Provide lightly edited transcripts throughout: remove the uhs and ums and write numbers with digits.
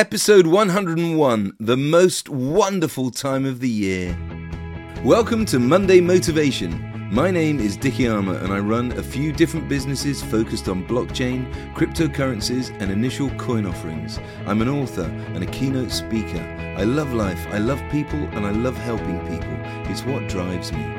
Episode 101, the most wonderful time of the year. Welcome to Monday Motivation. My name is Dicky Arma and I run a few different businesses focused on blockchain, cryptocurrencies and initial coin offerings. I'm an author and a keynote speaker. I love life, I love people and I love helping people. It's what drives me.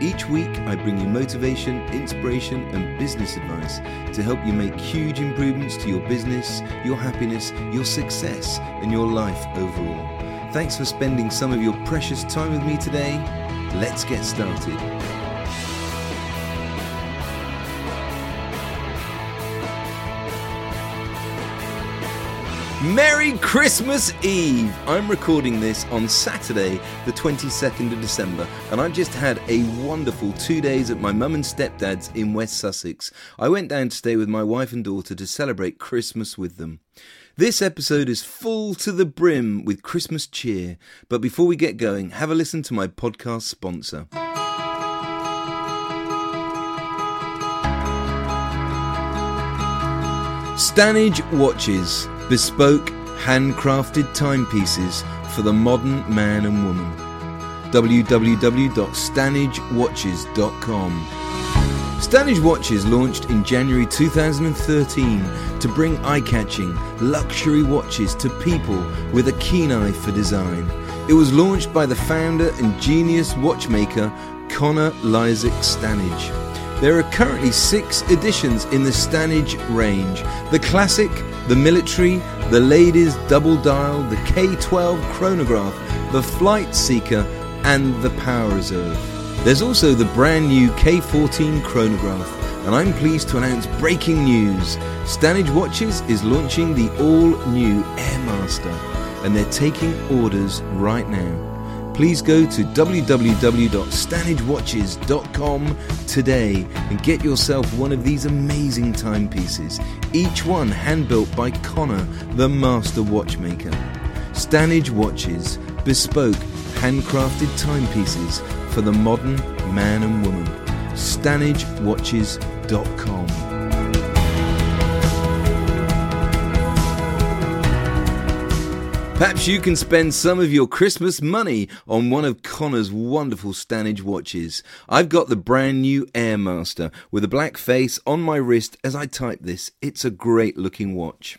Each week, I bring you motivation, inspiration, and business advice to help you make huge improvements to your business, your happiness, your success, and your life overall. Thanks for spending some of your precious time with me today. Let's get started. Merry Christmas Eve! I'm recording this on Saturday, the 22nd of December, and I've just had a wonderful 2 days at my mum and stepdad's in West Sussex. I went down to stay with my wife and daughter to celebrate Christmas with them. This episode is full to the brim with Christmas cheer, but before we get going, have a listen to my podcast sponsor. Stanage Watches. Bespoke, handcrafted timepieces for the modern man and woman. www.stanagewatches.com. Stanage Watches launched in January 2013 to bring eye-catching, luxury watches to people with a keen eye for design. It was launched by the founder and genius watchmaker Connor Lysak Stanage. There are currently 6 editions in the Stanage range. The Classic, the Military, the Ladies Double Dial, the K12 Chronograph, the Flight Seeker and the Power Reserve. There's also the brand new K14 Chronograph, and I'm pleased to announce breaking news. Stanage Watches is launching the all-new Airmaster, and they're taking orders right now. Please go to www.stanagewatches.com today and get yourself one of these amazing timepieces, each one hand-built by Connor, the master watchmaker. Stanage Watches, bespoke, handcrafted timepieces for the modern man and woman. StanageWatches.com. Perhaps you can spend some of your Christmas money on one of Connor's wonderful Stanage watches. I've got the brand new Airmaster with a black face on my wrist as I type this. It's a great looking watch.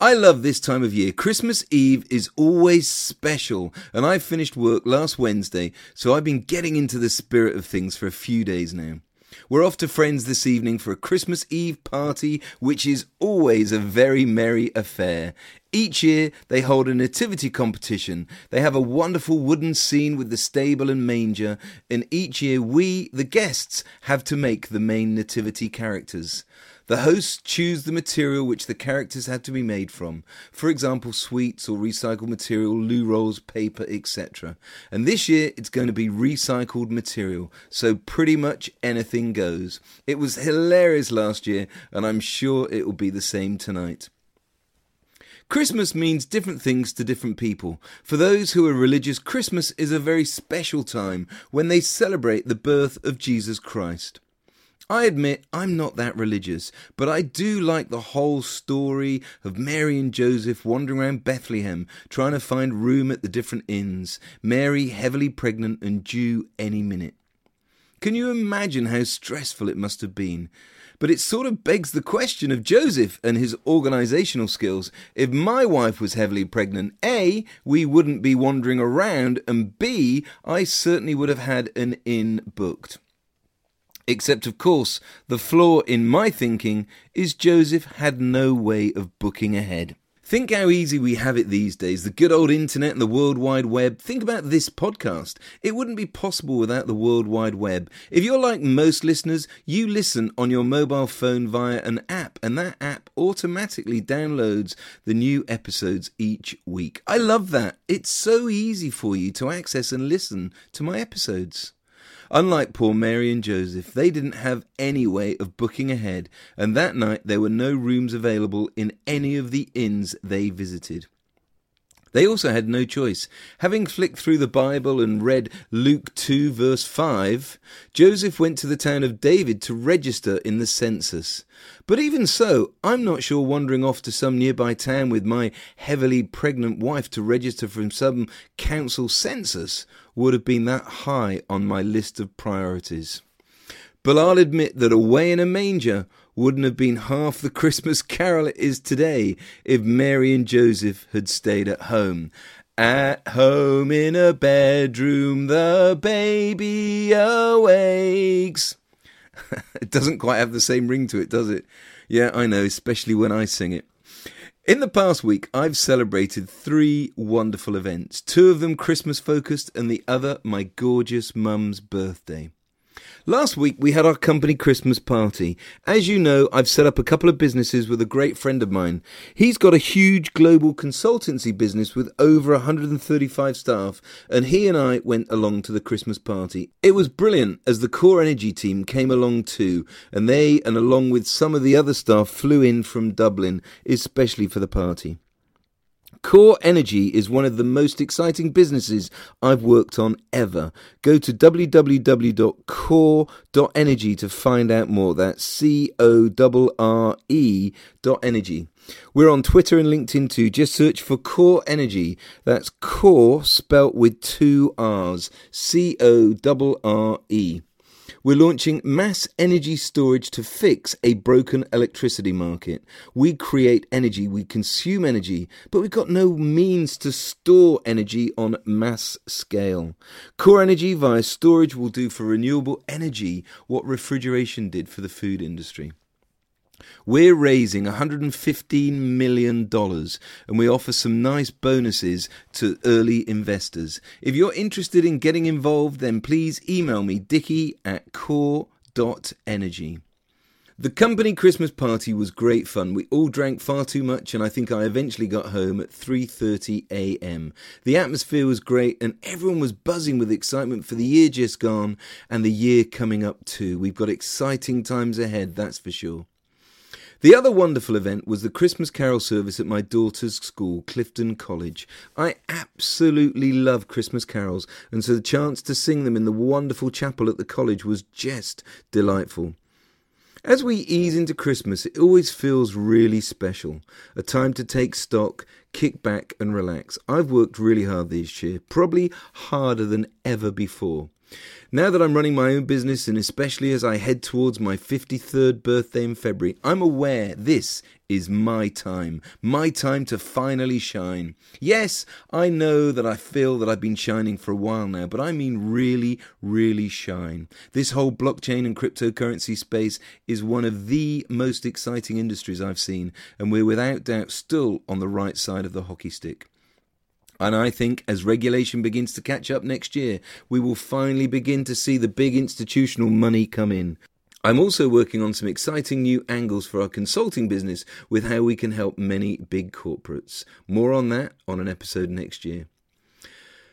I love this time of year. Christmas Eve is always special, and I finished work last Wednesday, so I've been getting into the spirit of things for a few days now. We're off to friends this evening for a Christmas Eve party, which is always a very merry affair. Each year, they hold a nativity competition. They have a wonderful wooden scene with the stable and manger, and each year we, the guests, have to make the main nativity characters. The hosts choose the material which the characters had to be made from, for example, sweets or recycled material, loo rolls, paper, etc. And this year it's going to be recycled material, so pretty much anything goes. It was hilarious last year, and I'm sure it will be the same tonight. Christmas means different things to different people. For those who are religious, Christmas is a very special time when they celebrate the birth of Jesus Christ. I admit I'm not that religious, but I do like the whole story of Mary and Joseph wandering around Bethlehem, trying to find room at the different inns, Mary heavily pregnant and due any minute. Can you imagine how stressful it must have been? But it sort of begs the question of Joseph and his organisational skills. If my wife was heavily pregnant, A, we wouldn't be wandering around, and B, I certainly would have had an inn booked. Except, of course, the flaw in my thinking is Joseph had no way of booking ahead. Think how easy we have it these days, the good old internet and the World Wide Web. Think about this podcast. It wouldn't be possible without the World Wide Web. If you're like most listeners, you listen on your mobile phone via an app, and that app automatically downloads the new episodes each week. I love that. It's so easy for you to access and listen to my episodes. Unlike poor Mary and Joseph, they didn't have any way of booking ahead, and that night there were no rooms available in any of the inns they visited. They also had no choice. Having flicked through the Bible and read Luke 2 verse 5, Joseph went to the town of David to register in the census. But even so, I'm not sure wandering off to some nearby town with my heavily pregnant wife to register from some council census would have been that high on my list of priorities. But I'll admit that Away in a Manger wouldn't have been half the Christmas carol it is today if Mary and Joseph had stayed at home. At home in a bedroom, the baby awakes. It doesn't quite have the same ring to it, does it? Yeah, I know, especially when I sing it. In the past week, I've celebrated three wonderful events, two of them Christmas-focused and the other my gorgeous mum's birthday. Last week, we had our company Christmas party. As you know, I've set up a couple of businesses with a great friend of mine. He's got a huge global consultancy business with over 135 staff, and he and I went along to the Christmas party. It was brilliant, as the Corre Energy team came along too, and they, and along with some of the other staff, flew in from Dublin, especially for the party. Corre Energy is one of the most exciting businesses I've worked on ever. Go to www.core.energy to find out more. That's CORE.energy. We're on Twitter and LinkedIn too. Just search for Corre Energy. That's Corre spelt with two R's. CORE. We're launching mass energy storage to fix a broken electricity market. We create energy, we consume energy, but we've got no means to store energy on mass scale. Corre Energy via storage will do for renewable energy what refrigeration did for the food industry. We're raising $115 million and we offer some nice bonuses to early investors. If you're interested in getting involved, then please email me, dicky@core.energy. The company Christmas party was great fun. We all drank far too much and I think I eventually got home at 3:30 a.m. The atmosphere was great and everyone was buzzing with excitement for the year just gone and the year coming up too. We've got exciting times ahead, that's for sure. The other wonderful event was the Christmas carol service at my daughter's school, Clifton College. I absolutely love Christmas carols, and so the chance to sing them in the wonderful chapel at the college was just delightful. As we ease into Christmas, it always feels really special. A time to take stock, kick back and relax. I've worked really hard this year, probably harder than ever before. Now that I'm running my own business, and especially as I head towards my 53rd birthday in February, I'm aware this is my time to finally shine. Yes, I know that I feel that I've been shining for a while now, but I mean really, really shine. This whole blockchain and cryptocurrency space is one of the most exciting industries I've seen, and we're without doubt still on the right side of the hockey stick. And I think as regulation begins to catch up next year, we will finally begin to see the big institutional money come in. I'm also working on some exciting new angles for our consulting business with how we can help many big corporates. More on that on an episode next year.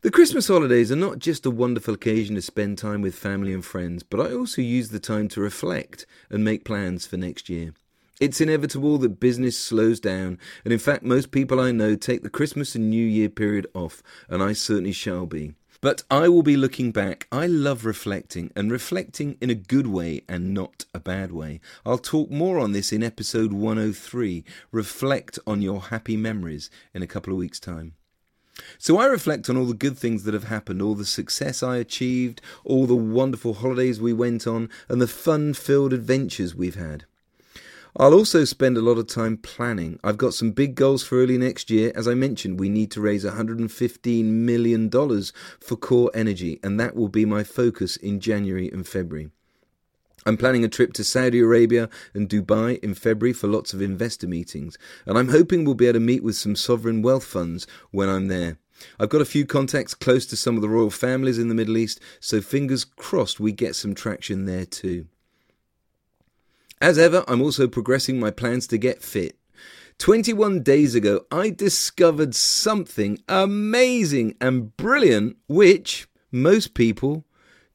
The Christmas holidays are not just a wonderful occasion to spend time with family and friends, but I also use the time to reflect and make plans for next year. It's inevitable that business slows down, and in fact most people I know take the Christmas and New Year period off, and I certainly shall be. But I will be looking back. I love reflecting, and reflecting in a good way and not a bad way. I'll talk more on this in episode 103, Reflect on Your Happy Memories, in a couple of weeks' time. So I reflect on all the good things that have happened, all the success I achieved, all the wonderful holidays we went on, and the fun-filled adventures we've had. I'll also spend a lot of time planning. I've got some big goals for early next year. As I mentioned, we need to raise $115 million for Corre Energy, and that will be my focus in January and February. I'm planning a trip to Saudi Arabia and Dubai in February for lots of investor meetings, and I'm hoping we'll be able to meet with some sovereign wealth funds when I'm there. I've got a few contacts close to some of the royal families in the Middle East, so fingers crossed we get some traction there too. As ever, I'm also progressing my plans to get fit. 21 days ago, I discovered something amazing and brilliant, which most people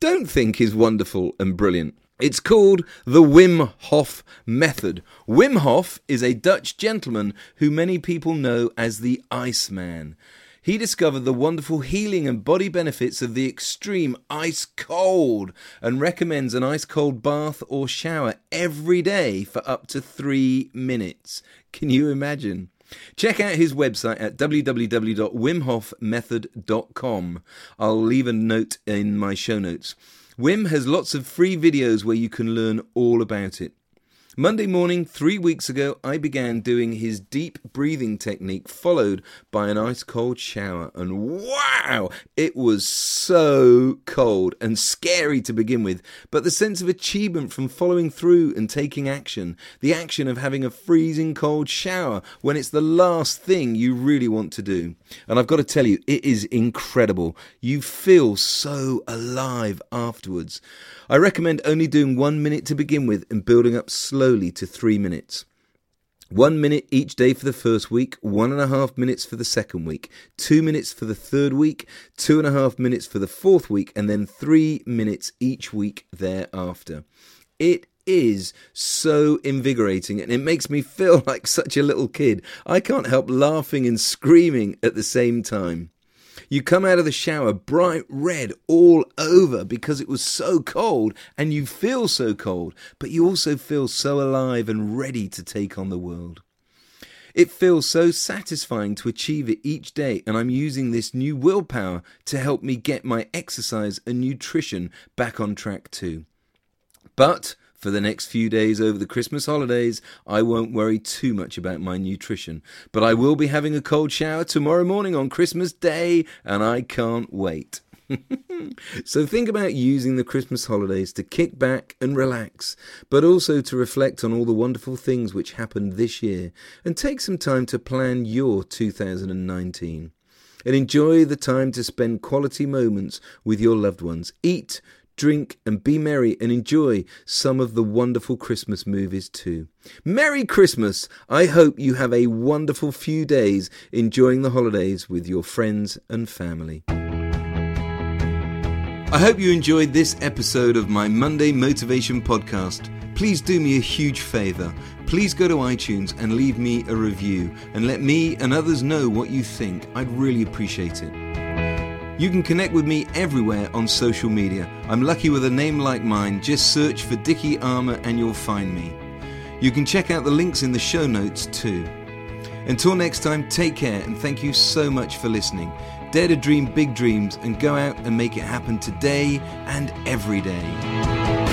don't think is wonderful and brilliant. It's called the Wim Hof Method. Wim Hof is a Dutch gentleman who many people know as the Iceman. He discovered the wonderful healing and body benefits of the extreme ice cold and recommends an ice cold bath or shower every day for up to 3 minutes. Can you imagine? Check out his website at www.wimhofmethod.com. I'll leave a note in my show notes. Wim has lots of free videos where you can learn all about it. Monday morning, 3 weeks ago, I began doing his deep breathing technique followed by an ice-cold shower. And wow, it was so cold and scary to begin with. But the sense of achievement from following through and taking action, the action of having a freezing cold shower when it's the last thing you really want to do. And I've got to tell you, it is incredible. You feel so alive afterwards. I recommend only doing 1 minute to begin with and building up slowly to 3 minutes. 1 minute each day for the first week, 1.5 minutes for the second week, 2 minutes for the third week, 2.5 minutes for the fourth week, and then 3 minutes each week thereafter. It is so invigorating and it makes me feel like such a little kid. I can't help laughing and screaming at the same time. You come out of the shower bright red all over because it was so cold and you feel so cold, but you also feel so alive and ready to take on the world. It feels so satisfying to achieve it each day, and I'm using this new willpower to help me get my exercise and nutrition back on track too. But for the next few days over the Christmas holidays, I won't worry too much about my nutrition. But I will be having a cold shower tomorrow morning on Christmas Day, and I can't wait. So think about using the Christmas holidays to kick back and relax, but also to reflect on all the wonderful things which happened this year, and take some time to plan your 2019. And enjoy the time to spend quality moments with your loved ones. Eat, drink and be merry and enjoy some of the wonderful Christmas movies too. Merry Christmas! I hope you have a wonderful few days enjoying the holidays with your friends and family. I hope you enjoyed this episode of my Monday Motivation Podcast. Please do me a huge favour. Please go to iTunes and leave me a review and let me and others know what you think. I'd really appreciate it. You can connect with me everywhere on social media. I'm lucky with a name like mine. Just search for Dicky Arma and you'll find me. You can check out the links in the show notes too. Until next time, take care and thank you so much for listening. Dare to dream big dreams and go out and make it happen today and every day.